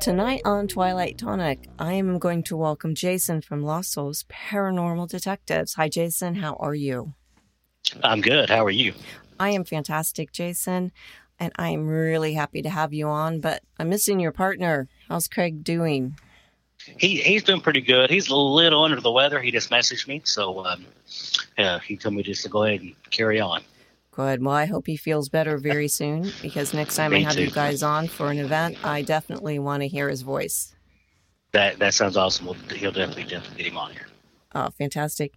Tonight on Twilight Tonic, I am going to welcome Jason from Lost Souls Paranormal Detectives. Hi, Jason. How are you? I'm good. How are you? I am fantastic, Jason, and I am really happy to have you on, but I'm missing your partner. How's Craig doing? He's doing pretty good. He's a little under the weather. He just messaged me, so he told me just to go ahead and carry on. Good. Well, I hope he feels better very soon, because next time I have you guys on for an event, I definitely want to hear his voice. That sounds awesome. He'll definitely get him on here. Oh, fantastic.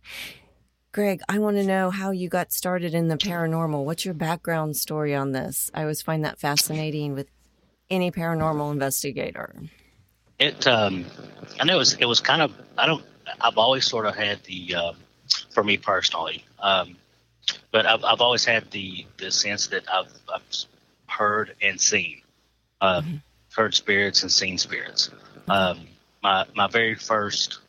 Greg, I want to know how you got started in the paranormal. What's your background story on this? I always find that fascinating with any paranormal investigator. I know it was kind of, I've always sort of had the, for me personally, but I've always had the sense that I've heard and seen, heard spirits and seen spirits. My very first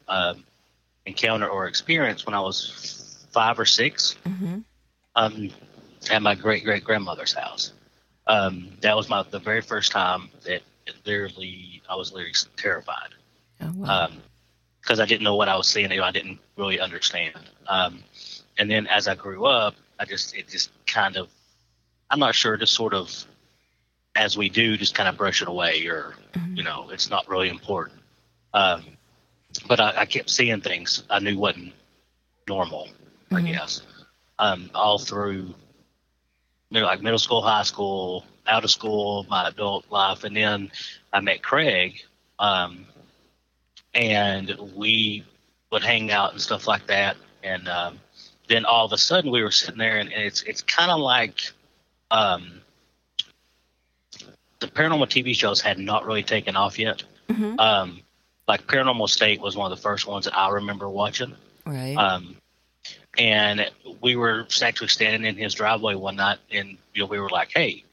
encounter or experience when I was 5 or 6, at my great-great-grandmother's house. That was the very first time that I was literally terrified. Oh, wow. 'Cause I didn't know what I was seeing. I didn't really understand. And then as I grew up, I just kind of brush it away, or, it's not really important. But I kept seeing things I knew wasn't normal, I guess, all through, middle school, high school, out of school, my adult life. And then I met Craig, and we would hang out and stuff like that. And, then all of a sudden we were sitting there, and it's kind of like the paranormal TV shows had not really taken off yet. Like Paranormal State was one of the first ones that I remember watching. Right. And we were actually standing in his driveway one night, and we were like, hey,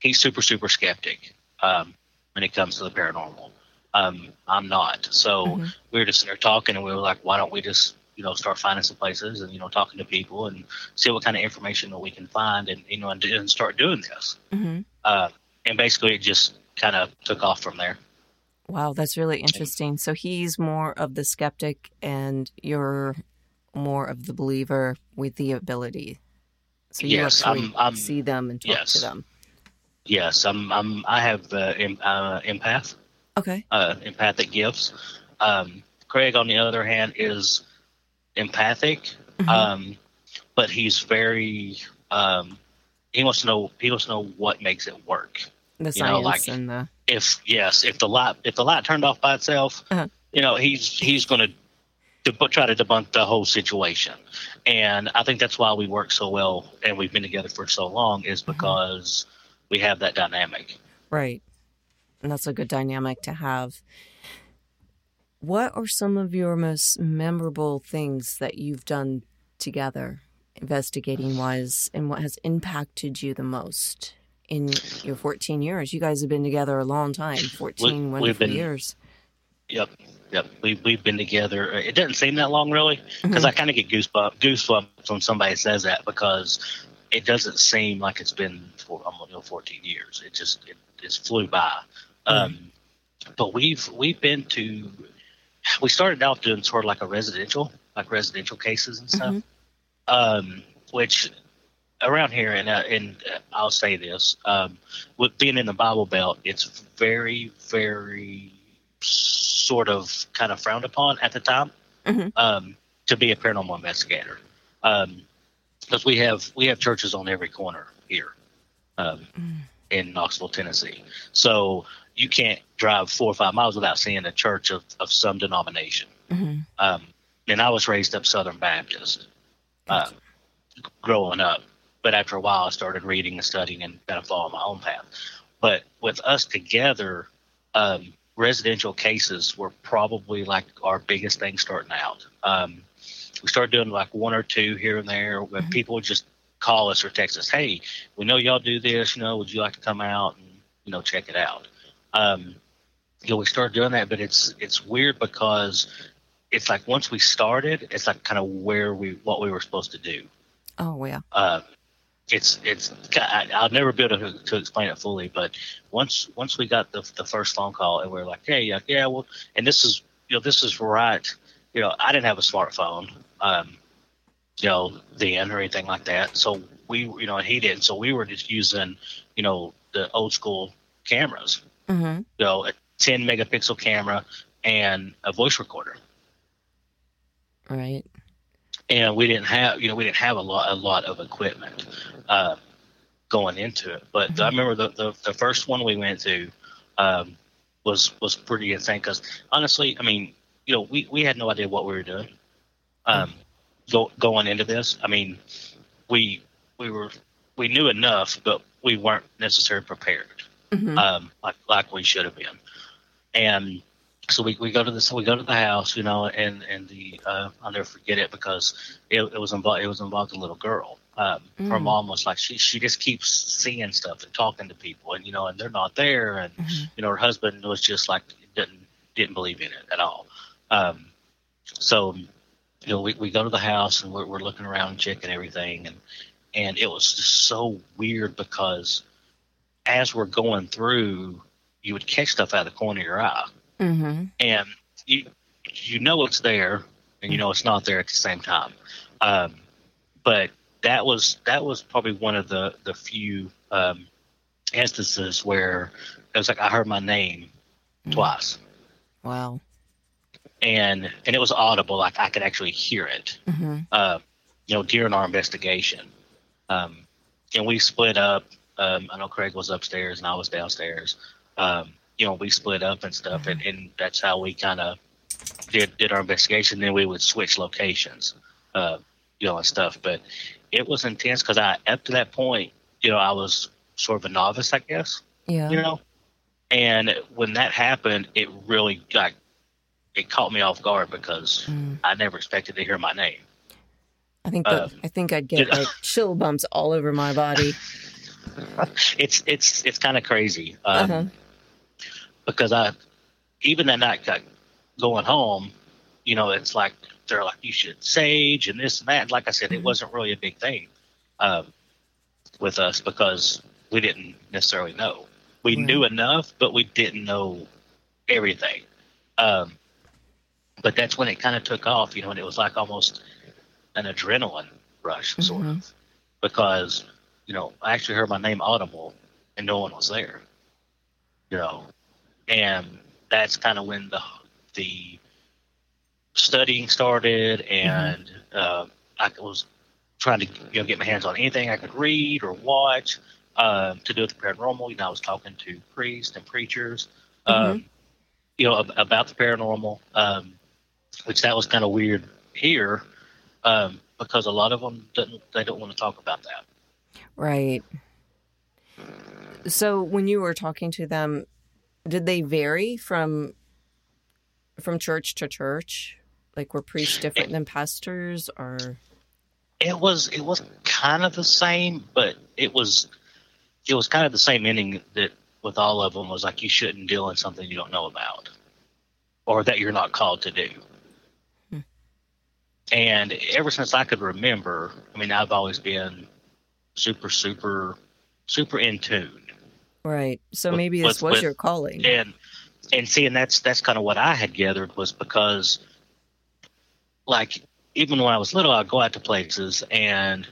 he's super, super skeptic when it comes to the paranormal. I'm not. So we were just sitting there talking, and we were like, why don't we just start finding some places and, talking to people and see what kind of information that we can find and, and start doing this. And basically it just kind of took off from there. Wow. That's really interesting. So he's more of the skeptic and you're more of the believer with the ability. So you actually see them and talk to them. Yes. I have empath. Okay. Empathic gifts. Craig, on the other hand, is empathic, but he's very he wants to know what makes it work. The science, and the if the light turned off by itself, he's going to try to debunk the whole situation. And I think that's why we work so well and we've been together for so long, is because we have that dynamic. Right. And that's a good dynamic to have. What are some of your most memorable things that you've done together investigating wise and what has impacted you the most in your 14 years? You guys have been together a long time, 14 wonderful years. Yep. We've been together. It doesn't seem that long, really, because I kind of get goosebumps when somebody says that, because it doesn't seem like it's been for 14 years. It just it flew by. But we've been to. We started out doing sort of like a residential cases and stuff, which around here, and I'll say this, with being in the Bible Belt, it's very, very sort of kind of frowned upon at the time to be a paranormal investigator, because we have churches on every corner here in Knoxville, Tennessee. So you can't drive 4 or 5 miles without seeing a church of some denomination. And I was raised up Southern Baptist growing up. But after a while, I started reading and studying and kind of following my own path. But with us together, residential cases were probably like our biggest thing starting out. We started doing like one or two here and there when people just call us or text us, hey, we know y'all do this, would you like to come out and, check it out? We started doing that, but it's weird because it's like once we started, it's like kind of what we were supposed to do. Oh, yeah. It's I'll never be able to explain it fully, but once we got the first phone call and we were like, hey, yeah, well, and this is right. I didn't have a smartphone, then or anything like that. So we, he didn't. So we were just using, the old school cameras, a 10 megapixel camera and a voice recorder. Right. And we didn't have, a lot of equipment going into it. But I remember the first one we went to was pretty insane because honestly, we had no idea what we were doing going into this. We knew enough, but we weren't necessarily prepared. Like we should have been, and so we go to the house, and the I'll never forget it because it was involved a little girl. Her mom was like she just keeps seeing stuff and talking to people, and and they're not there, and her husband was just like didn't believe in it at all. We go to the house and we're looking around and checking everything, and it was just so weird because as we're going through, you would catch stuff out of the corner of your eye. And you know it's there, and it's not there at the same time. But that was probably one of the few instances where it was like I heard my name twice. Wow. And it was audible, like I could actually hear it, during our investigation. And we split up. I know Craig was upstairs and I was downstairs. We split up and stuff, and that's how we kind of did our investigation. Then we would switch locations, and stuff. But it was intense because up to that point, I was sort of a novice, I guess. Yeah. And when that happened, it really caught me off guard because I never expected to hear my name. I think I'd get chill bumps all over my body. It's kind of crazy because I even that night going home, it's like they're like you should sage and this and that. And like I said, it wasn't really a big thing with us because we didn't necessarily know. We knew enough, but we didn't know everything. But that's when it kind of took off, and it was like almost an adrenaline rush sort of because. I actually heard my name audible and no one was there, and that's kind of when the studying started, and I was trying to get my hands on anything I could read or watch to do with the paranormal. I was talking to priests and preachers, about the paranormal, which that was kind of weird here because a lot of them don't want to talk about that. Right. So when you were talking to them, did they vary from church to church? Like, were priests different than pastors, or? It was kind of the same, but it was kind of the same ending that with all of them was like you shouldn't deal in something you don't know about or that you're not called to do. Hmm. And ever since I could remember, I mean, I've always been super, super, super in tune. Right. So maybe this was your calling. And see, and that's kind of what I had gathered was because, like, even when I was little, I'd go out to places and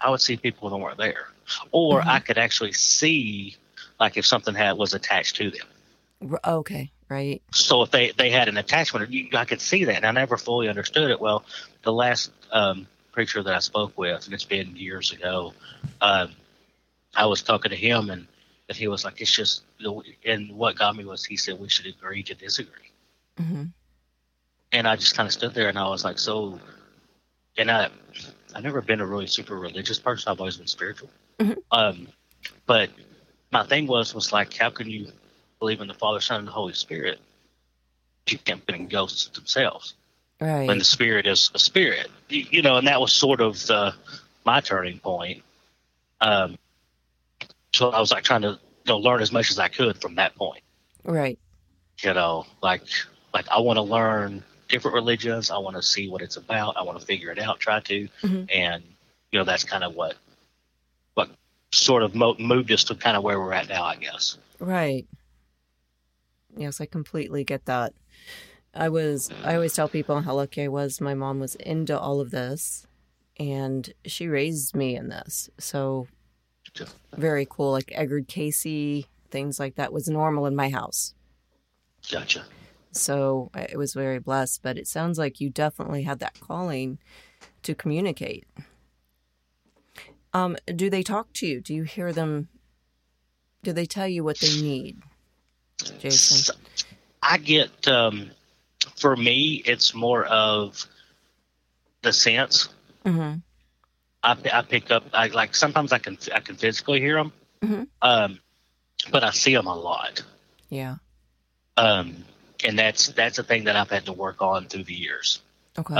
I would see people that weren't there. Or mm-hmm. I could actually see, like, if something was attached to them. Okay, right. So if they had an attachment, I could see that. And I never fully understood it. Well, the last preacher that I spoke with, and it's been years ago, I was talking to him, and he was like, it's just, and what got me was he said we should agree to disagree. Mm-hmm. And I just kind of stood there, and I was like, so... And I've never been a really super religious person. I've always been spiritual. Mm-hmm. But my thing was like, how can you believe in the Father, Son, and the Holy Spirit? You can't believe in ghosts themselves. Right. When the spirit is a spirit. You know, and that was sort of my turning point. So I was like trying to learn as much as I could from that point. Right. You know, like I want to learn different religions. I want to see what it's about. I want to figure it out, try to. Mm-hmm. And, that's kind of what sort of moved us to kind of where we're at now, I guess. Right. Yes, I completely get that. I always tell people how lucky I was. My mom was into all of this and she raised me in this. So very cool. Like Edgar Cayce, things like that was normal in my house. Gotcha. So it was very blessed, but it sounds like you definitely had that calling to communicate. Do they talk to you? Do you hear them? Do they tell you what they need, Jason? I get, for me, it's more of the sense. Mm-hmm. I pick up, sometimes I can physically hear them, mm-hmm. But I see them a lot. Yeah. And that's a thing that I've had to work on through the years. Okay.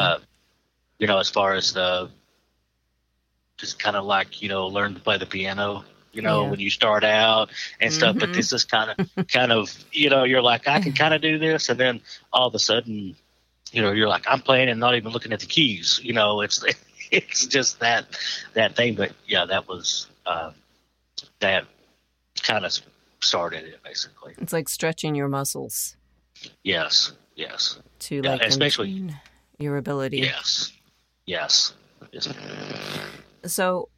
As far as just kind of like, learn to play the piano, yeah. when you start out and mm-hmm. stuff. But this is kind of, you're like, I can kind of do this. And then all of a sudden, you're like, I'm playing and not even looking at the keys. It's just that thing. But yeah, that was, that kind of started it basically. It's like stretching your muscles. Yes. To especially your ability. Yes. So,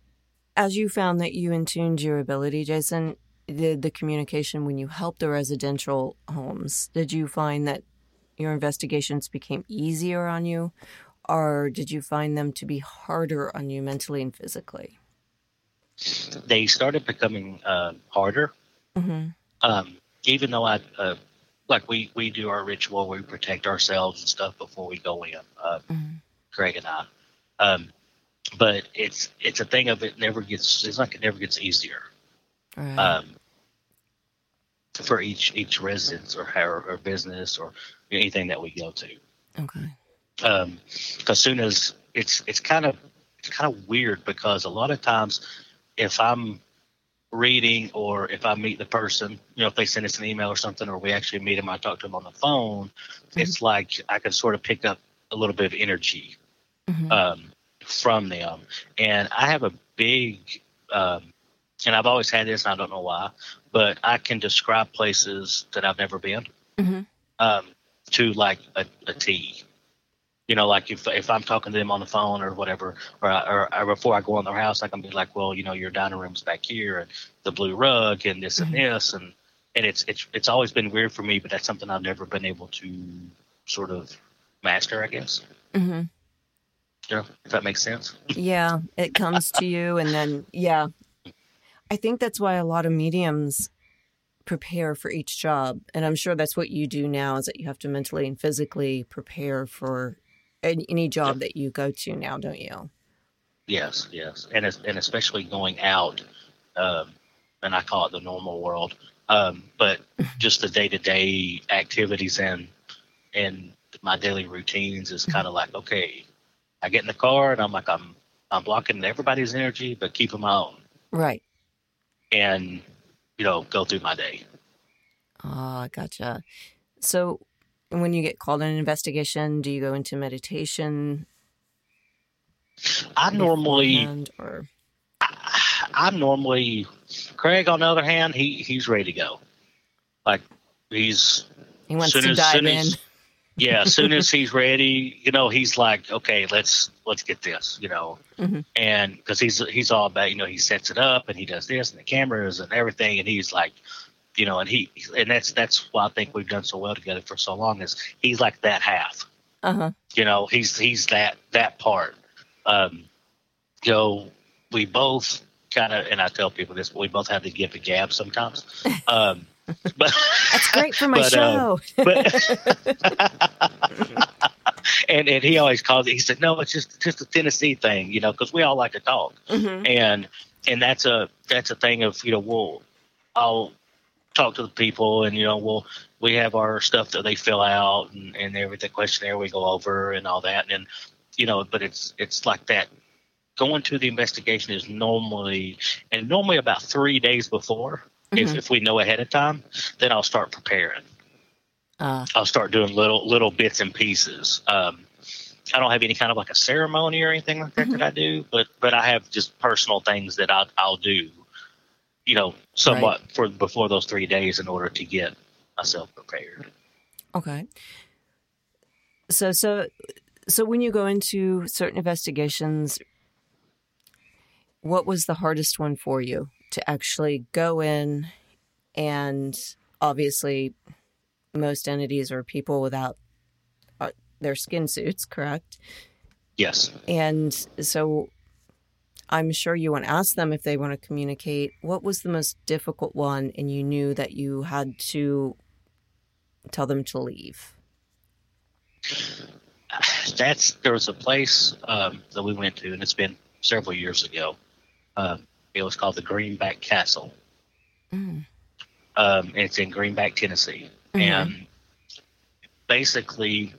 as you found that you attuned your ability, Jason, did the communication when you helped the residential homes, did you find that your investigations became easier on you, or did you find them to be harder on you mentally and physically? They started becoming harder. Mm-hmm. Even though I. Like we do our ritual, we protect ourselves and stuff before we go in, mm-hmm. Craig and I. But it's a thing of it never gets easier. Right. For each residence or business or anything that we go to. Okay. As soon as it's kind of weird because a lot of times if I'm reading or if I meet the person, if they send us an email or something, or we actually meet them, I talk to them on the phone, mm-hmm. it's like I can sort of pick up a little bit of energy mm-hmm. From them. And I have a big, and I've always had this, and I don't know why, but I can describe places that I've never been mm-hmm. To like a T. Like if I'm talking to them on the phone or whatever, or before I go in their house, I can be like, well, your dining room's back here and the blue rug and this mm-hmm. and this. And it's always been weird for me, but that's something I've never been able to sort of master, I guess. Mm-hmm. Yeah, if that makes sense. Yeah, it comes to you. And then, yeah, I think that's why a lot of mediums prepare for each job. And I'm sure that's what you do now is that you have to mentally and physically prepare for any job that you go to now, don't you? Yes. And especially going out, and I call it the normal world, but just the day-to-day activities and my daily routines is kind of like, okay, I get in the car and I'm like, I'm I'm blocking everybody's energy, but keeping my own. Right. And, you know, go through my day. Ah, gotcha. So when you get called in an investigation, do you go into meditation? I'm normally, Craig, on the other hand, he's ready to go. Like, he wants to dive in. Yeah, as soon as he's ready, you know, he's like, okay, let's get this, you know. Mm-hmm. And because he's all about, you know, he sets it up and he does this and the cameras and everything. And he's like, you know, and that's why I think we've done so well together for so long is he's like that half. Uh-huh. You know, he's that part. You know, we both kind of, and I tell people this, but we both have to give a gab sometimes. But that's great for my show. And he always calls it. He said, "No, it's just a Tennessee thing, you know, because we all like to talk." Mm-hmm. And that's a thing of, you know, I'll talk to the people, and, you know, we have our stuff that they fill out and everything, questionnaire we go over and all that, and you know, but it's like that. Going to the investigation is normally about 3 days before. Mm-hmm. If we know ahead of time, then I'll start preparing. I'll start doing little bits and pieces. I don't have any kind of like a ceremony or anything like that mm-hmm. that I do, but I have just personal things that I'll do, you know, somewhat right. for before those 3 days in order to get myself prepared. Okay. So when you go into certain investigations, what was the hardest one for you? To actually go in, and obviously most entities are people without their skin suits, correct? Yes. And so I'm sure you want to ask them if they want to communicate. What was the most difficult one, and you knew that you had to tell them to leave? There was a place that we went to, and it's been several years ago. It was called the Greenback Castle. Mm. And it's in Greenback, Tennessee. Mm-hmm. And basically,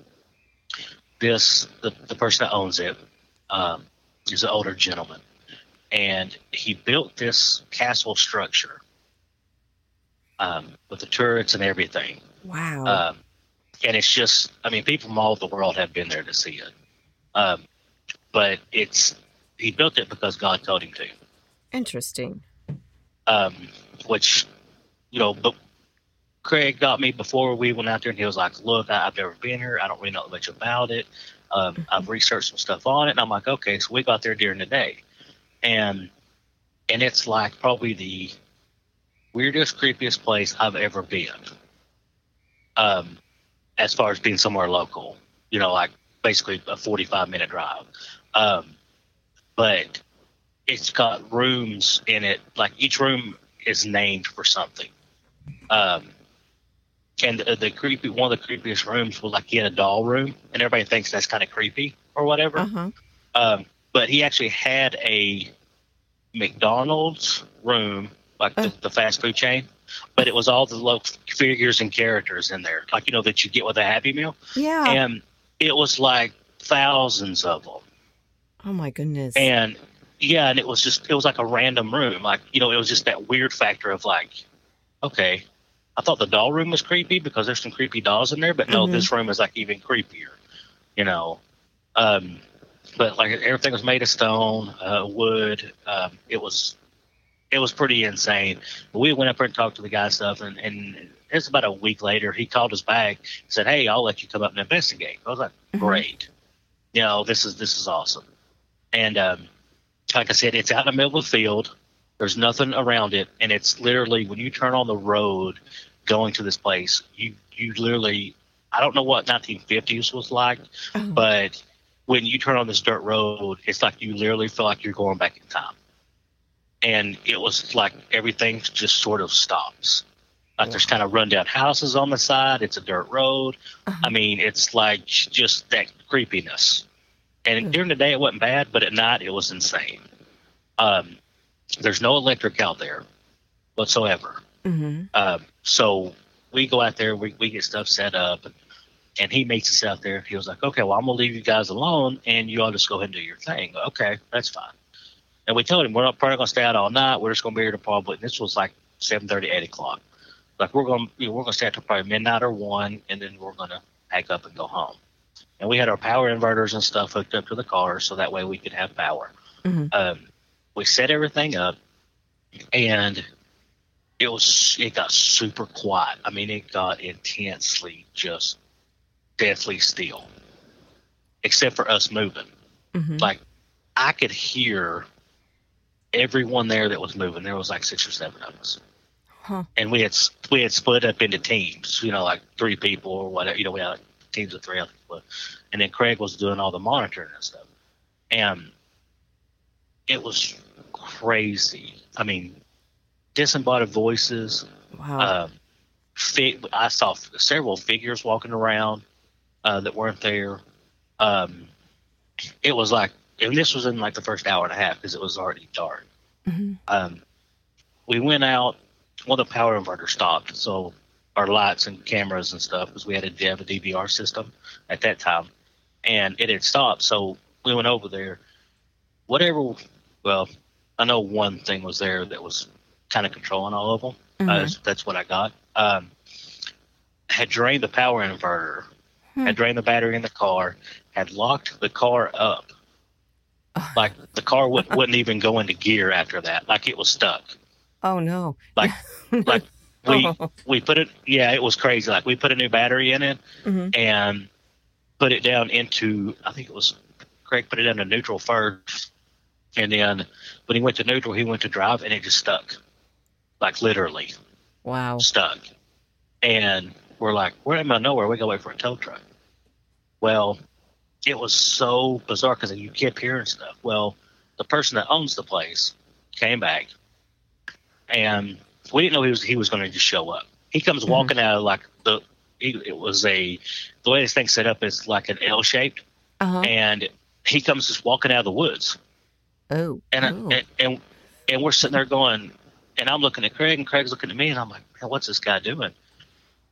the person that owns it is an older gentleman. And he built this castle structure with the turrets and everything. Wow. And it's just, I mean, people from all over the world have been there to see it. But he built it because God told him to. Interesting. Which, you know, but Craig got me before we went out there, and he was like, "Look, I've never been here. I don't really know much about it. Mm-hmm. I've researched some stuff on it." And I'm like, "Okay." So we got there during the day, and it's like probably the weirdest, creepiest place I've ever been. As far as being somewhere local, you know, like basically a 45-minute drive, but. It's got rooms in it. Like, each room is named for something. And one of the creepiest rooms was, like, he had a doll room, and everybody thinks that's kind of creepy or whatever. Uh-huh. But he actually had a McDonald's room, like the fast food chain, but it was all the local figures and characters in there, like, you know, that you get with a Happy Meal. Yeah. And it was, like, thousands of them. Oh, my goodness. And... yeah, and it was like a random room. Like, you know, it was just that weird factor of like, okay, I thought the doll room was creepy because there's some creepy dolls in there, but no, mm-hmm. this room is like even creepier, you know. But like everything was made of stone, wood. It was pretty insane. But we went up there and talked to the guy and stuff, and it's about a week later, he called us back and said, "Hey, I'll let you come up and investigate." I was like, "Great. Mm-hmm. You know, this is awesome." And, like I said, it's out in the middle of the field. There's nothing around it, and it's literally when you turn on the road going to this place, you literally – I don't know what 1950s was like, but when you turn on this dirt road, it's like you literally feel like you're going back in time. And it was like everything just sort of stops. Like there's kind of rundown houses on the side. It's a dirt road. Uh-huh. I mean, it's like just that creepiness. And during the day, it wasn't bad, but at night, it was insane. There's no electric out there whatsoever. Mm-hmm. So we go out there, we get stuff set up. And he makes us out there. He was like, okay, well, I'm going to leave you guys alone, and you all just go ahead and do your thing. Okay, that's fine. And we told him, we're not probably going to stay out all night. We're just going to be here to public. And this was like 7:30, 8 o'clock. Like, we're going to stay out till probably midnight or 1, and then we're going to pack up and go home. And we had our power inverters and stuff hooked up to the car, so that way we could have power. Mm-hmm. We set everything up, and it got super quiet. I mean, it got intensely just deathly still, except for us moving. Mm-hmm. Like, I could hear everyone there that was moving. There was like 6 or 7 of us. Huh. And we had split up into teams, you know, like 3 people or whatever. You know, we had like teams of 3 other people. And then Craig was doing all the monitoring and stuff. And it was crazy. I mean, disembodied voices. Wow. I saw several figures walking around that weren't there. It was like, and this was in like the first hour and a half because it was already dark. Mm-hmm. We went out. Well, the power inverter stopped, so our lights and cameras and stuff, because we had a DVR system at that time, and it had stopped. So we went over there. Well, I know one thing was there that was kind of controlling all of them. Mm-hmm. That's what I got. Had drained the power inverter, had drained the battery in the car, had locked the car up. Like, the car wouldn't even go into gear after that. Like, it was stuck. Oh no! Like we put it. Yeah, it was crazy. Like, we put a new battery in it, mm-hmm. and put it down into. I think it was Craig put it down to neutral first, and then when he went to neutral, he went to drive, and it just stuck. Like, literally. Wow. Stuck. And we're like, we're in the middle of nowhere. We gotta wait for a tow truck. Well, it was so bizarre because you kept hearing stuff. Well, the person that owns the place came back. And we didn't know he was going to just show up. He comes walking out of like the way this thing's set up is like an L shaped, uh-huh. and he comes just walking out of the woods. Oh, and we're sitting there going, and I'm looking at Craig, and Craig's looking at me, and I'm like, man, what's this guy doing?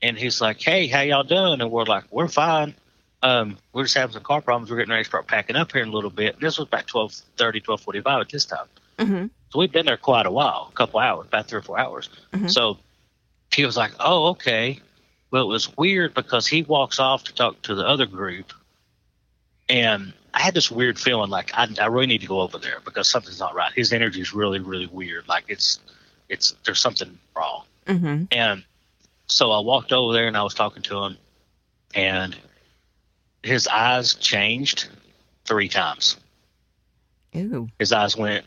And he's like, hey, how y'all doing? And we're like, we're fine. We're just having some car problems. We're getting ready to start packing up here in a little bit. And this was about 12:30, 12:45 at this time. Mm-hmm. So we've been there quite a while, a couple hours, about 3 or 4 hours. Mm-hmm. So he was like, oh, okay. Well, it was weird because he walks off to talk to the other group. And I had this weird feeling like I really need to go over there because something's not right. His energy is really, really weird. Like it's there's something wrong. Mm-hmm. And so I walked over there and I was talking to him. And his eyes changed 3 times. Ew. His eyes went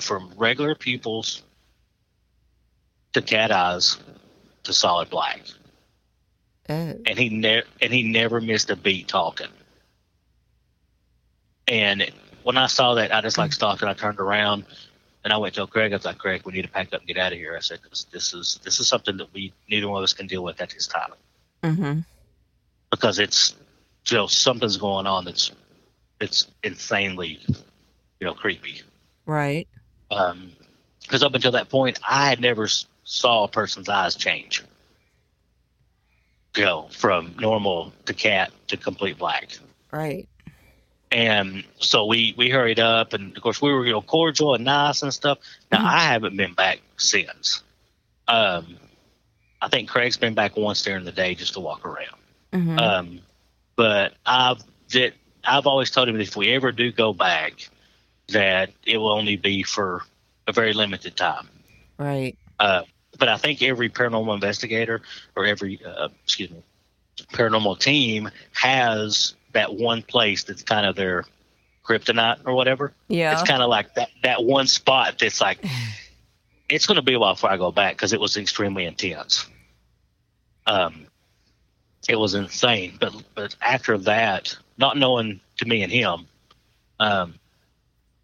from regular pupils to cat eyes to solid black. Oh. And he never missed a beat talking. And when I saw that, I just like stopped and I turned around and I went to Craig. I was like, Craig, we need to pack up and get out of here. I said, this is something that we neither one of us can deal with at this time. Mm-hmm. Because it's just something's going on that's insanely, you know, creepy. Right. Because up until that point, I had never saw a person's eyes change. Go from normal to cat to complete black. Right. And so we hurried up, and of course we were, you know, cordial and nice and stuff. Now mm-hmm. I haven't been back since. I think Craig's been back once during the day just to walk around. Mm-hmm. But I've always told him that if we ever do go back, that it will only be for a very limited time. Right. But I think every paranormal investigator or every, paranormal team has that one place that's kind of their kryptonite or whatever. Yeah. It's kind of like that one spot that's like, it's going to be a while before I go back because it was extremely intense. It was insane. But after that, not knowing to me and him,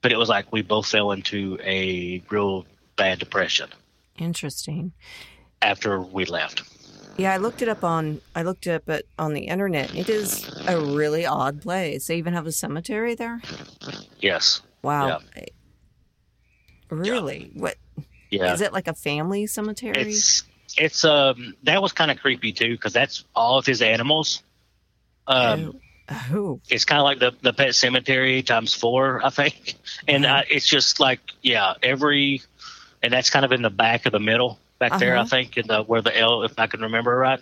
but it was like we both fell into a real bad depression. Interesting. After we left. Yeah, I looked it up on the internet. It is a really odd place. They even have a cemetery there? Yes. Wow. Yeah. Really? Yeah. What? Yeah. Is it like a family cemetery? It's that was kind of creepy too, because that's all of his animals It's kind of like the Pet Cemetery ×4, I think. And it's just like, yeah, every – and that's kind of in the back of the middle back there, I think, in the where the L, if I can remember right.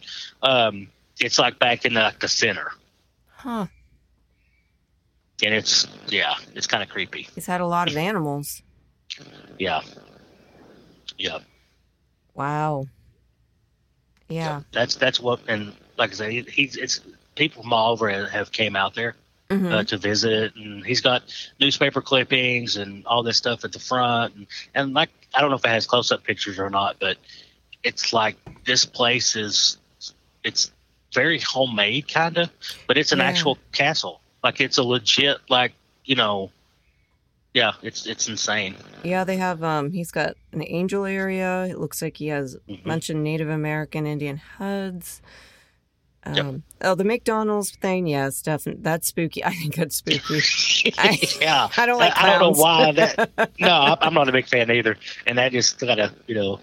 It's like back in the center. Huh. And it's – yeah, it's kind of creepy. It's had a lot of animals. Yeah. Yeah. Wow. Yeah. So that's what – and like I said, it's – people from all over have came out there to visit, and he's got newspaper clippings and all this stuff at the front, and like I don't know if it has close-up pictures or not, but it's like this place is it's very homemade kind of, but it's an actual castle, like it's a legit, like, you know, it's insane. Yeah, they have he's got an angel area. It looks like he has mentioned Native American Indian HUDs. Oh, the McDonald's thing, yes, definitely. That's spooky. I think that's spooky. I don't like clowns. I don't know why that. No, I'm not a big fan either. And that just kind of, you know.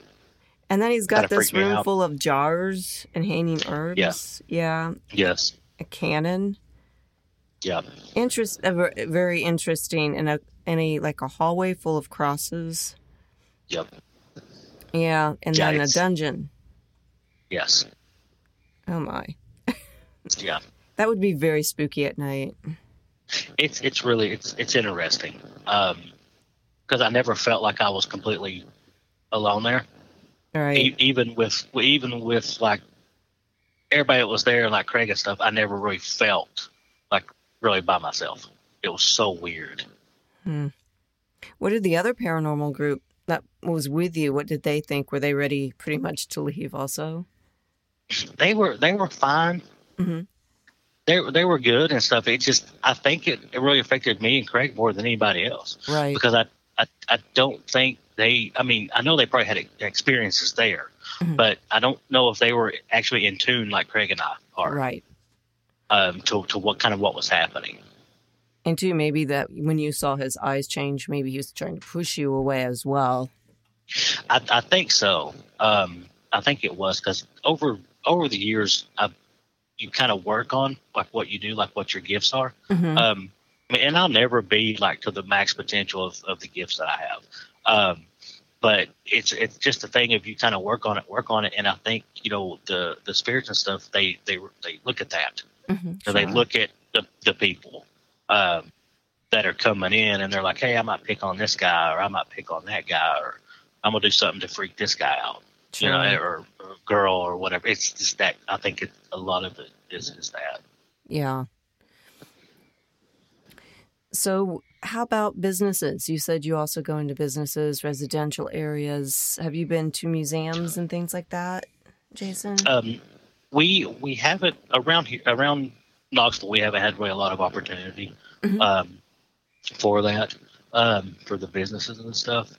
And then he's got this room full of jars and hanging herbs. Yeah. Yes. A cannon. Yeah. Very interesting, and a like a hallway full of crosses. Yep. Yeah, and then a dungeon. Yes. Oh my. Yeah, that would be very spooky at night. It's really it's interesting because I never felt like I was completely alone there. All right. Even with like everybody that was there, like Craig and stuff, I never really felt like really by myself. It was so weird. What did the other paranormal group that was with you? What did they think? Were they ready pretty much to leave? Also, they were fine. They were good and stuff. It just, I think it really affected me and Craig more than anybody else. Right. Because I don't think I know they probably had experiences there, but I don't know if they were actually in tune like Craig and I are. Right. To what was happening. And too, maybe that when you saw his eyes change, maybe he was trying to push you away as well. I think so. I think it was because over the years, you kind of work on like what you do, like what your gifts are. And I'll never be like to the max potential of the gifts that I have. But it's just a thing of you kind of work on it. And I think, you know, the spirits and stuff, they look at that. So they look at the people that are coming in, and they're like, hey, I might pick on this guy, or I might pick on that guy, or I'm going to do something to freak this guy out. You know, or girl or whatever. It's just that I think a lot of it is that. Yeah. So how about businesses? You said you also go into businesses, residential areas. Have you been to museums and things like that, Jason? We haven't around here, around Knoxville. We haven't had really a lot of opportunity for that, for the businesses and stuff.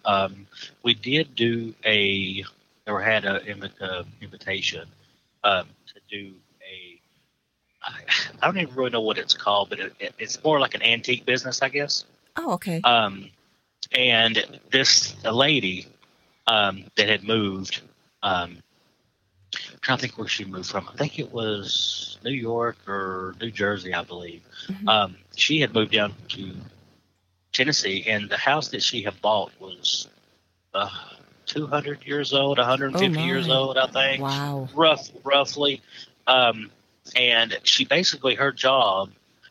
We did do or had an invitation to do I don't even really know what it's called, but it's more like an antique business, I guess. Oh, okay. And this lady that had moved, I'm trying to think where she moved from. I think it was New York or New Jersey, I believe. She had moved down to Tennessee, and the house that she had bought was 200 years old, 150 years old, I think. Wow. Roughly. And she basically, her job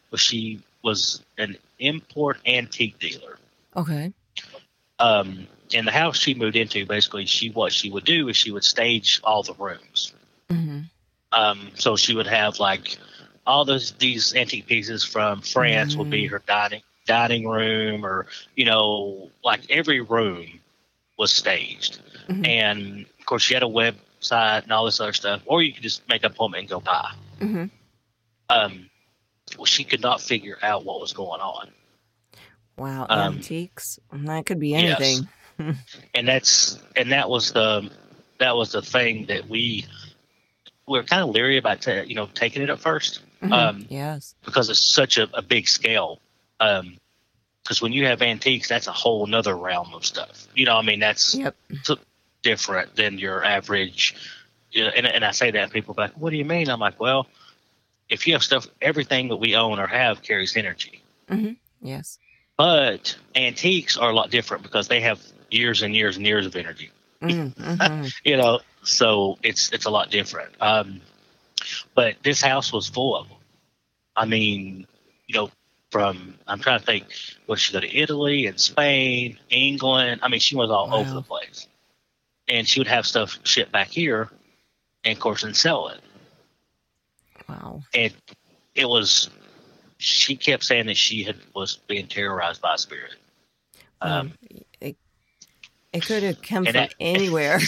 was she was an import antique dealer. Okay. And the house she moved into, basically, what she would do is she would stage all the rooms. So she would have like all these antique pieces from France would be her dining room, or, you know, like every room was staged. And of course she had a website and all this other stuff, or you could just make an appointment and go buy. Well, she could not figure out what was going on. Wow. Antiques, that could be anything. Yes. and that was the thing that we were kind of leery about taking it at first. Yes, because it's such a big scale. Because when you have antiques, that's a whole nother realm of stuff. You know, I mean, that's different than your average. You know, and I say that, people are like, what do you mean? I'm like, well, if you have stuff, everything that we own or have carries energy. Mm-hmm. Yes. But antiques are a lot different because they have years and years and years of energy. Mm-hmm. You know, so it's a lot different. But this house was full of them. I mean, you know, from, I'm trying to think, well, she go to Italy and Spain, England. I mean, she was all over the place. And she would have stuff shipped back here and, of course, and sell it. Wow. And it was, she kept saying that she was being terrorized by a spirit. It could have come from anywhere.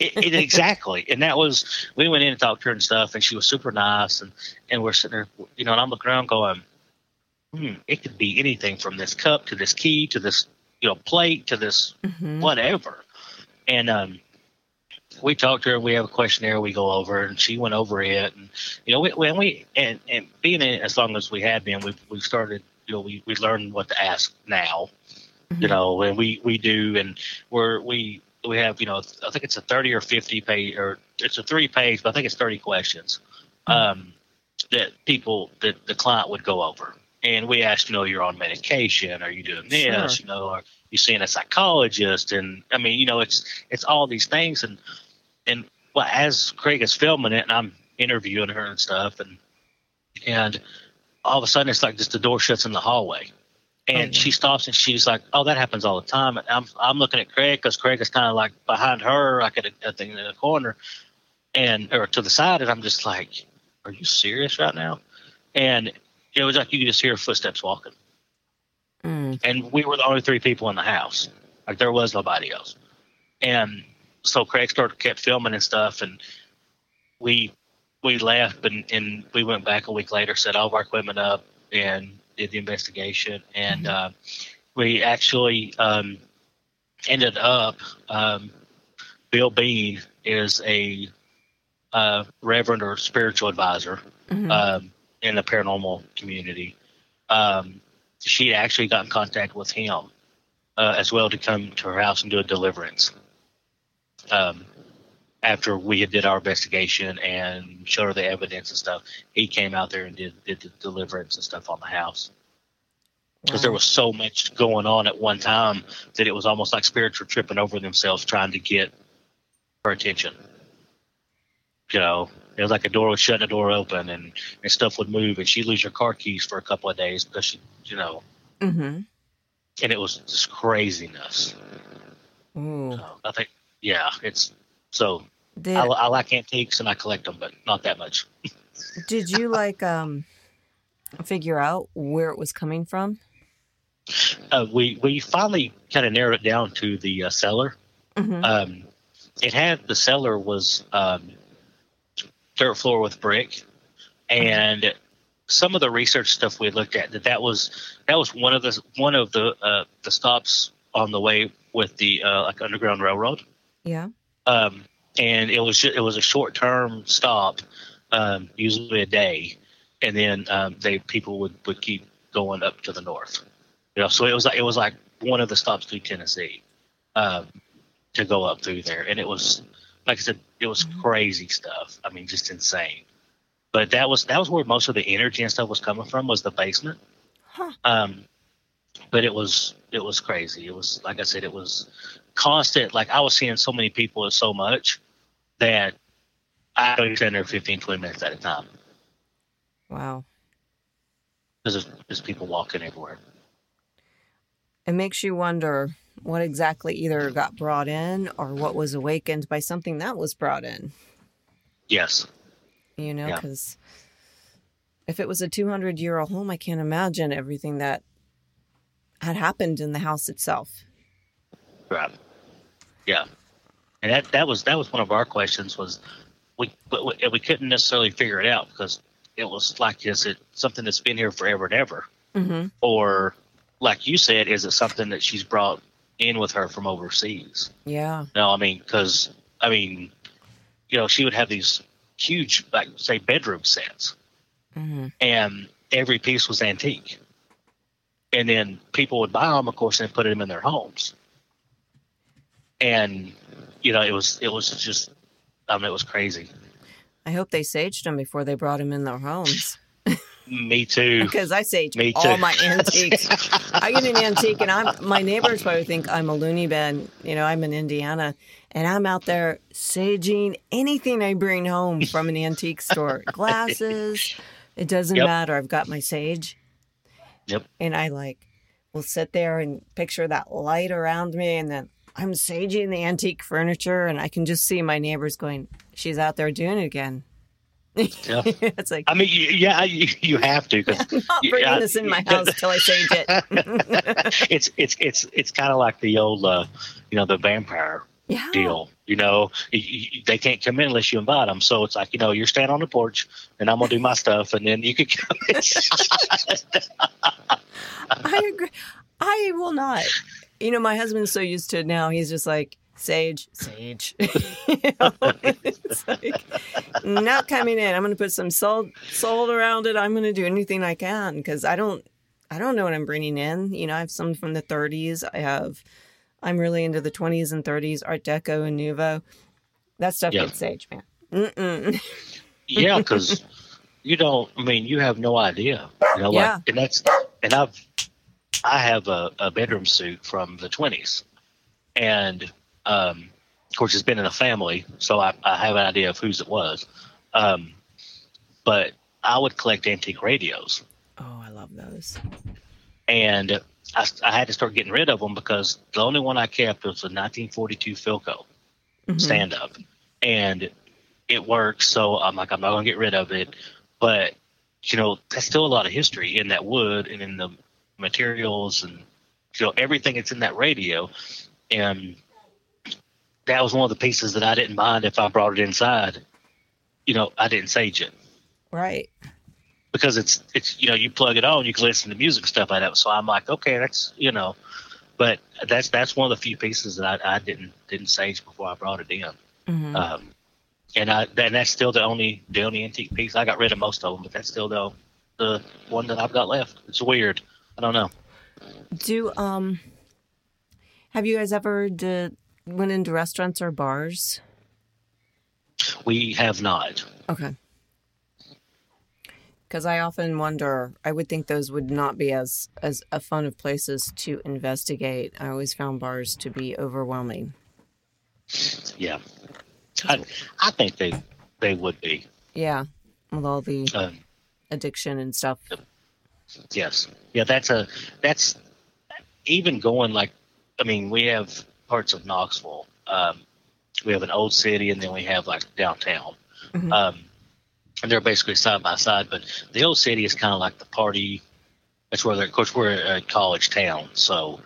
Exactly. And that was, we went in and talked to her and stuff, and she was super nice. And we're sitting there, you know, and I'm looking around going, it could be anything from this cup to this key to this, you know, plate to this whatever. And we talked to her. We have a questionnaire we go over, and she went over it. And, you know, when we being in it as long as we had been, we started, you know, we learned what to ask now. You know, and we do, and we have, you know, I think it's a 30 or 50 page, or it's a 3-page, but I think it's 30 questions that people, that the client would go over. And we asked, you know, you're on medication, are you doing this, you know, are you seeing a psychologist? And I mean, you know, it's all these things. And well, as Craig is filming it and I'm interviewing her and stuff, and all of a sudden it's like just the door shuts in the hallway. And she stops and she's like, "Oh, that happens all the time." And I'm looking at Craig because Craig is kind of like behind her, like at the in the corner, and or to the side, and I'm just like, "Are you serious right now?" And it was like you could just hear footsteps walking, and we were the only three people in the house. Like there was nobody else, and so Craig kept filming and stuff, and we left and we went back a week later, set all of our equipment up, and did the investigation, and we actually ended up Bill Bean is a reverend or spiritual advisor in the paranormal community. She actually got in contact with him as well to come to her house and do a deliverance after we had did our investigation and showed her the evidence and stuff. He came out there and did the deliverance and stuff on the house. Because there was so much going on at one time that it was almost like spirits were tripping over themselves trying to get her attention. You know, it was like a door would shut and a door open and stuff would move, and she'd lose her car keys for a couple of days because she, you know. Mm-hmm. And it was just craziness. Ooh. So I think, yeah, it's... So I like antiques and I collect them, but not that much. Did you like figure out where it was coming from? We finally kind of narrowed it down to the cellar. Mm-hmm. The cellar was dirt floor with brick, and some of the research stuff we looked at that was one of the stops on the way with the like Underground Railroad. Yeah. And it was a short-term stop, usually a day, and then people would keep going up to the north. You know, so it was like one of the stops through Tennessee to go up through there, and it was like I said, it was crazy stuff. I mean, just insane. But that was where most of the energy and stuff was coming from, was the basement. Huh. But it was crazy. It was, like I said, it was constant. Like I was seeing so many people and so much that I was in there 15, 20 minutes at a time. Wow. Because there's people walking everywhere. It makes you wonder what exactly either got brought in or what was awakened by something that was brought in. Yes. You know, because if it was a 200-year-old home, I can't imagine everything that had happened in the house itself. Right. Yeah. And that was one of our questions, was we couldn't necessarily figure it out because it was like, is it something that's been here forever and ever? Mm-hmm. Or like you said, is it something that she's brought in with her from overseas? Yeah. No, I mean, because, I mean, you know, she would have these huge, like say, bedroom sets and every piece was antique. And then people would buy them, of course, and put them in their homes. And, you know, it was just, I mean, it was crazy. I hope they saged them before they brought them in their homes. Me too. Because I sage all my antiques. I get an antique, and my neighbors probably think I'm a loony bin. You know, I'm in Indiana, and I'm out there saging anything I bring home from an antique store. Glasses. It doesn't matter. I've got my sage. Yep. And I will sit there and picture that light around me, and then I'm saging the antique furniture, and I can just see my neighbors going, she's out there doing it again. Yeah. It's like, I mean, you have to. Cause I'm not bringing this in my house till I sage it. It's kind of like the old, the vampire deal. You know, they can't come in unless you invite them. So it's like, you're standing on the porch, and I'm gonna do my stuff, and then you can come inside. I agree. I will not. My husband's so used to it now. He's just like, sage. It's like, not coming in. I'm going to put some salt around it. I'm going to do anything I can because I don't know what I'm bringing in. I have some from the 30s. I'm really into the 20s and 30s, Art Deco and Nouveau. That stuff gets sage, man. Yeah, because you have no idea. I have a bedroom suit from the 20s, and of course it's been in a family, so I have an idea of whose it was. But I would collect antique radios. Oh, I love those. And I had to start getting rid of them because the only one I kept was a 1942 Philco stand-up, and it works. So I'm not going to get rid of it, but that's still a lot of history in that wood and in the materials and everything that's in that radio. And that was one of the pieces that I didn't mind if I brought it inside. I didn't sage it, right? Because it's you plug it on, you can listen to music stuff like that. So I'm like, okay, that's but that's one of the few pieces that I didn't sage before I brought it in. And that's still the only antique piece. I got rid of most of them, but that's still the one that I've got left. It's weird. I don't know. Have you guys ever went into restaurants or bars? We have not. Okay. Because I often wonder, I would think those would not be as a fun of places to investigate. I always found bars to be overwhelming. Yeah. I think they would be. Yeah. With all the addiction and stuff. Yes. Yeah, that's even going we have parts of Knoxville. We have an old city, and then we have downtown. And they're basically side by side, but the old city is kind of like the party. That's where of course we're a college town. So,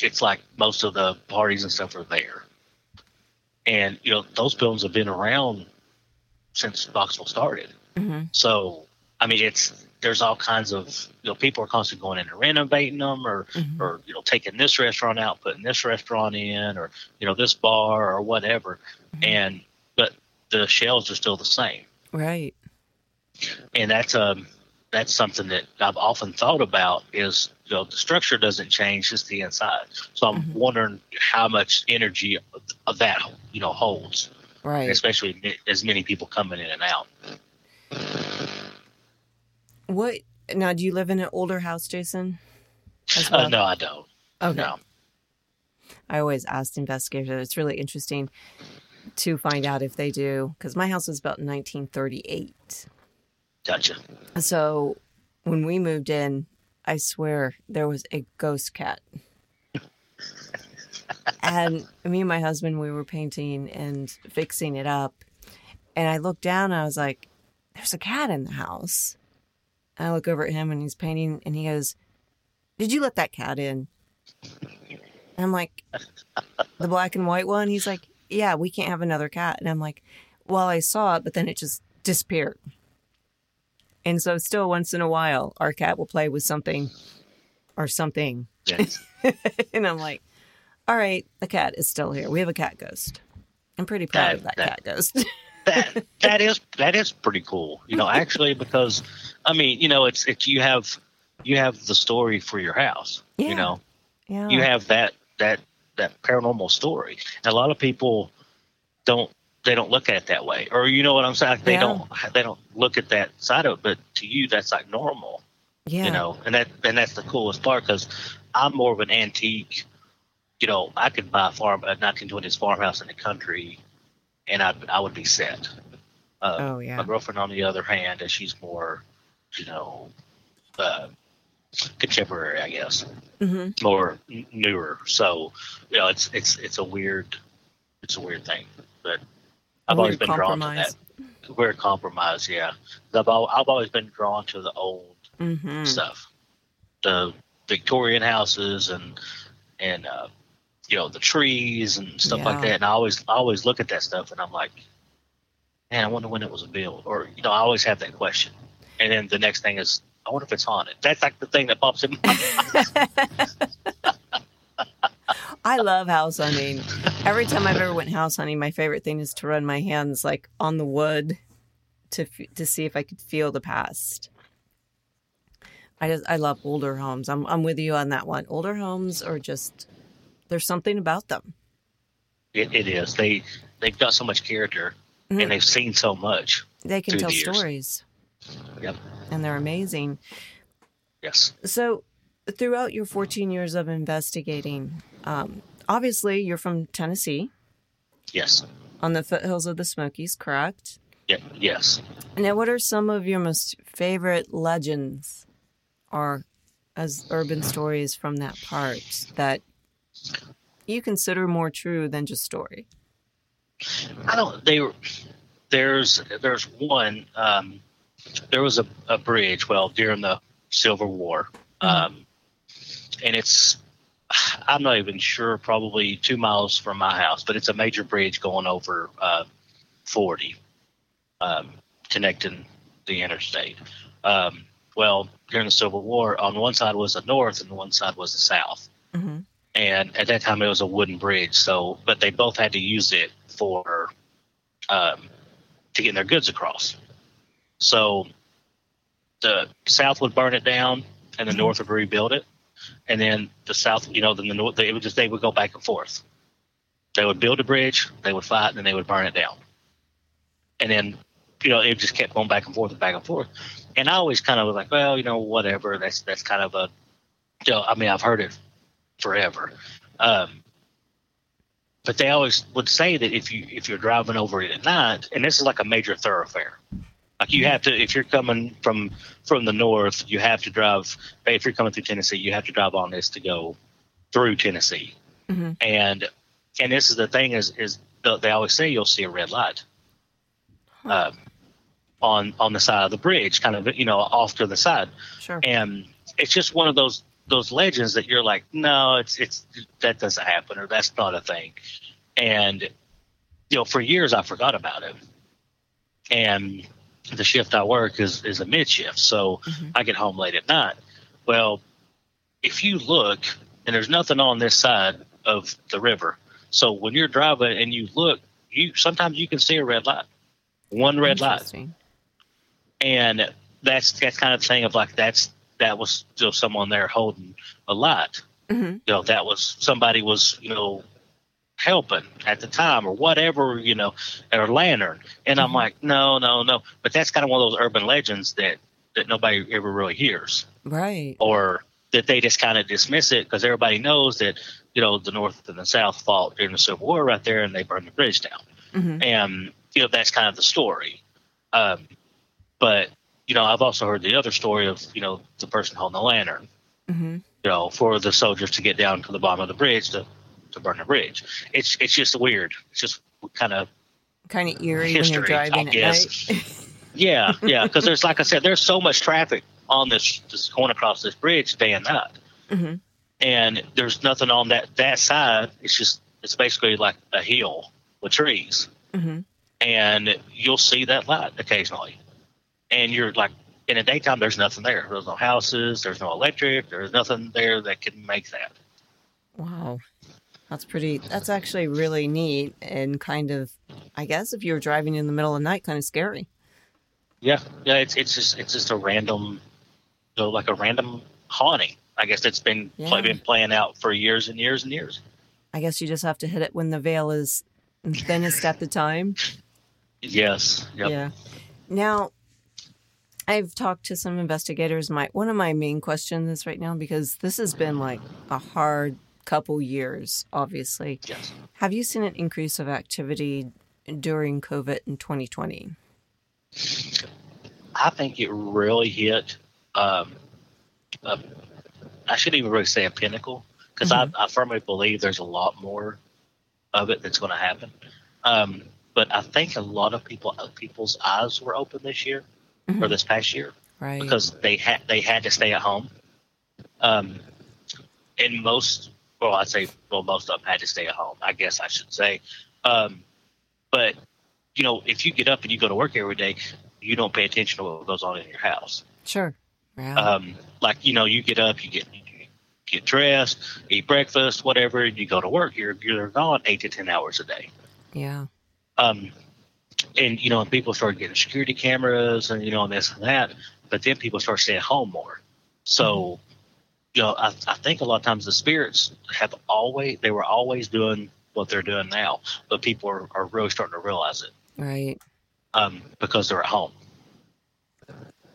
it's like most of the parties and stuff are there. And, those buildings have been around since Knoxville started. So, there's all kinds of people are constantly going in and renovating them or taking this restaurant out, putting this restaurant in, or this bar or whatever. But the shells are still the same, right? And that's something that I've often thought about is the structure doesn't change, just the inside. So I'm wondering how much energy of that holds, right? Especially as many people coming in and out. What now? Do you live in an older house, Jason? Well? No, I don't. Okay. No. I always asked investigators. It's really interesting to find out if they do, because my house was built in 1938. Gotcha. So when we moved in, I swear there was a ghost cat. And me and my husband, we were painting and fixing it up, and I looked down and I was like, "There's a cat in the house." I look over at him and he's painting and he goes, "Did you let that cat in?" And I'm like, "The black and white one?" He's like, "Yeah, we can't have another cat." And I'm like, "Well, I saw it, but then it just disappeared." And so still once in a while, our cat will play with something or something. Yes. And I'm like, all right, the cat is still here. We have a cat ghost. I'm pretty proud of that cat ghost. That is pretty cool, actually, because it's you have the story for your house, you have that paranormal story. And a lot of people don't they don't look at it that way, or you know what I'm saying? Like, they don't look at that side of it, but to you, that's like normal. Yeah. You know, and that's the coolest part, because I'm more of an antique. You know, I could buy a farm, a 1920s farmhouse in the country, and I would be set. My girlfriend, on the other hand, and she's more, you know, contemporary, I guess, mm-hmm. more newer. So, you know, it's a weird thing, but I've always been drawn to that. Weird compromise, yeah. I've always been drawn to the old mm-hmm. stuff, the Victorian houses and you know, the trees and stuff like that. And I always look at that stuff and I'm like, man, I wonder when it was built, or, you know, I always have that question. And then the next thing is, I wonder if it's haunted. That's like the thing that pops in my mind. I love house hunting. Every time I've ever went house hunting, my favorite thing is to run my hands like on the wood to see if I could feel the past. I love older homes. I'm with you on that one. Older homes are just, there's something about them. It is. They've got so much character, mm-hmm. and they've seen so much. They can tell stories. Yep. And they're amazing. Yes. So throughout your 14 years of investigating, obviously you're from Tennessee. Yes. On the foothills of the Smokies, correct? Yep. Yes. Now, what are some of your most favorite legends? Are as urban stories from that part that you consider more true than just story? There's one. There was a bridge during the Civil War, and I'm not even sure, probably 2 miles from my house, but it's a major bridge going over 40, connecting the interstate. During the Civil War, on one side was the North and one side was the South. Mm-hmm. And at that time, it was a wooden bridge. So, but they both had to use it for to get their goods across. So the South would burn it down, and the mm-hmm. North would rebuild it. And then the South, you know, then the North, they would go back and forth. They would build a bridge, they would fight, and then they would burn it down. And then, you know, it just kept going back and forth and back and forth. And I always kind of was like, well, you know, whatever. That's kind of a, you know, I mean, I've heard it forever. But they always would say that if you're driving over it at night, and this is like a major thoroughfare, like you have to, if you're coming from the north, you have to drive. If you're coming through Tennessee, you have to drive on this to go through Tennessee. Mm-hmm. And this is the thing is they always say you'll see a red light. On the side of the bridge, kind of, you know, off to the side. Sure. And it's just one of those legends that you're like, no, it's that doesn't happen, or that's not a thing. And, you know, for years I forgot about it. And the shift I work is a mid shift. So mm-hmm. I get home late at night. Well, if you look, and there's nothing on this side of the river. So when you're driving and you look, sometimes you can see a red light. One red light. And that's kind of thing of like, that was still someone there holding a light. Mm-hmm. You know, that was, somebody was, you know, helping at the time or whatever, you know, or lantern. And mm-hmm. I'm like, no. But that's kind of one of those urban legends that nobody ever really hears. Right. Or that they just kind of dismiss it because everybody knows that, you know, the North and the South fought during the Civil War right there and they burned the bridge down. Mm-hmm. And, you know, that's kind of the story. But, you know, I've also heard the other story of, you know, the person holding the lantern, mm-hmm. you know, for the soldiers to get down to the bottom of the bridge to burn the bridge. It's just weird. It's just kind of eerie history, when you're driving, I guess. At night. Yeah. Because there's, like I said, there's so much traffic on this going across this bridge day and night. Mm-hmm. And there's nothing on that side. It's basically like a hill with trees. Mm-hmm. And you'll see that light occasionally. And you're like, in the daytime, there's nothing there. There's no houses. There's no electric. There's nothing there that can make that. Wow. That's actually really neat and kind of, I guess, if you were driving in the middle of the night, kind of scary. Yeah. Yeah. It's just a random, you know, like a random haunting, I guess, that's been playing out for years and years and years. I guess you just have to hit it when the veil is Venice at the time? Yes. Yep. Yeah. Now, I've talked to some investigators. One of my main questions is right now, because this has been like a hard couple years, obviously. Yes. Have you seen an increase of activity during COVID in 2020? I think it really hit. I shouldn't even really say a pinnacle, because I firmly believe there's a lot more of it that's going to happen. But I think a lot of people's eyes were open this year, or this past year, right? Because they had to stay at home. And most, well, I'd say, well, most of them had to stay at home, I guess I should say. But you know, if you get up and you go to work every day, you don't pay attention to what goes on in your house. Sure. Yeah. Like, you know, you get up, you get dressed, eat breakfast, whatever, and you go to work. You're gone 8 to 10 hours a day. Yeah. And you know, and people started getting security cameras and, you know, and this and that, but then people start staying home more. So, you know, I think a lot of times the spirits were always doing what they're doing now, but people are really starting to realize it. Right. Because they're at home.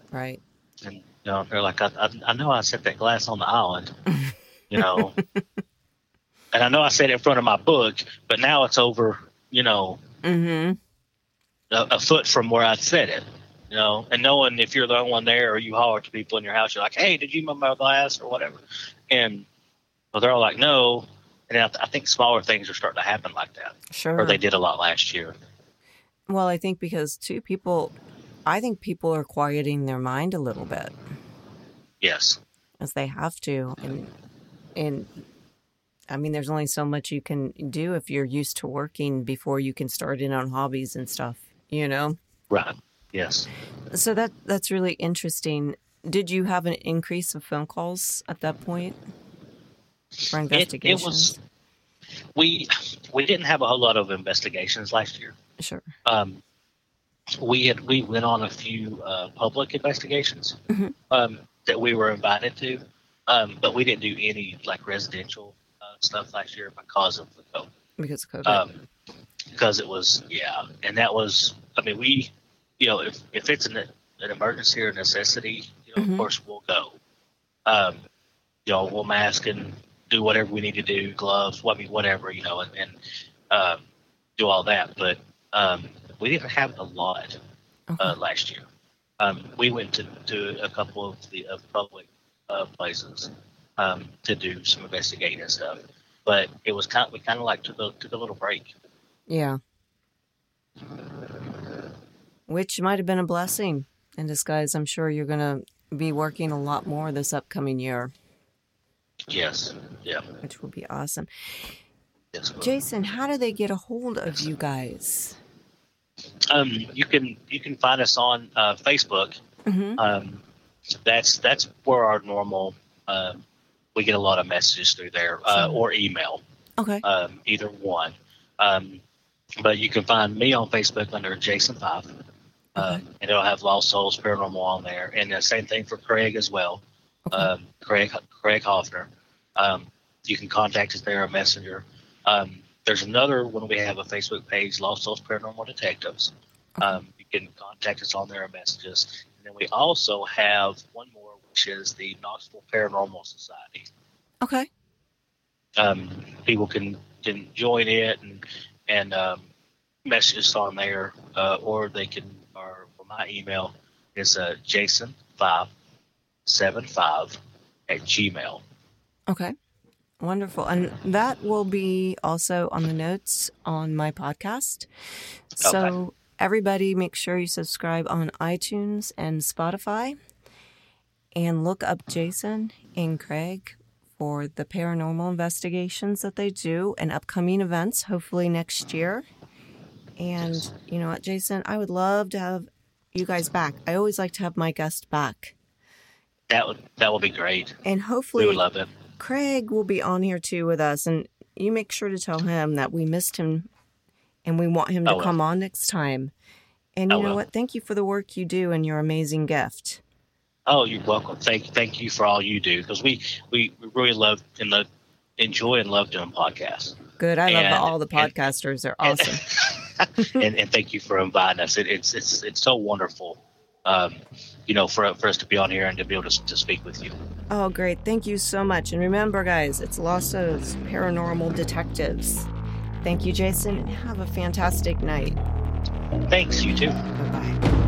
Right. And, you know, they're like, I know I set that glass on the island, you know, and I know I said it in front of my book, but now it's over, you know, a foot from where I said it, you know, and knowing if you're the only one there or you holler to people in your house, you're like, hey, did you move my glass or whatever? And well, they're all like, no. And I think smaller things are starting to happen like that. Sure. Or they did a lot last year. Well, I think because, too, people are quieting their mind a little bit. Yes. As they have to. And I mean, there's only so much you can do if you're used to working before you can start in on hobbies and stuff, you know? Right. Yes. So that's really interesting. Did you have an increase of phone calls at that point for investigations? It was... We didn't have a whole lot of investigations last year. Sure. We went on a few public investigations that we were invited to, but we didn't do any like residential stuff last year because of the COVID. Because of COVID. Because it was and that was we if it's an emergency or necessity, of course we'll go. We'll mask and do whatever we need to do, gloves, whatever, and do all that. But we didn't have a lot last year. We went to a couple of the public places to do some investigating and stuff. But it was we took a little break. Yeah, which might have been a blessing in disguise. I'm sure you're going to be working a lot more this upcoming year. Yes. Yeah. Which will be awesome. Yes, Jason, how do they get a hold of you guys? You can find us on Facebook. That's where our normal. We get a lot of messages through there or email. Okay. Either one. But you can find me on Facebook under Jason Pfeiffer, and it'll have Lost Souls Paranormal on there, and the same thing for Craig as well. Okay. Craig Hoffner. You can contact us there, a messenger. There's another one we have a Facebook page, Lost Souls Paranormal Detectives. You can contact us on there, or message us. And then we also have one more, which is the Knoxville Paranormal Society. Okay. People can join it and message us on there, or they can. Or my email is jason575@gmail.com. Okay. Wonderful. And that will be also on the notes on my podcast. Okay. So everybody make sure you subscribe on iTunes and Spotify and look up Jason and Craig for the paranormal investigations that they do and upcoming events, hopefully next year. And you know what, Jason, I would love to have you guys back. I always like to have my guest back. That would be great. And hopefully we would love it. Craig will be on here too with us, and you make sure to tell him that we missed him and we want him to come on next time. And you know what? Thank you for the work you do and your amazing gift. Oh, you're welcome. Thank you for all you do, because we really enjoy and love doing podcasts. Good. I love all the podcasters. They're awesome. And thank you for inviting us. It's so wonderful, for us to be on here and to be able to speak with you. Oh, great. Thank you so much. And remember, guys, it's Lost Souls Paranormal Detectives. Thank you, Jason. Have a fantastic night. Thanks. You too. Bye-bye.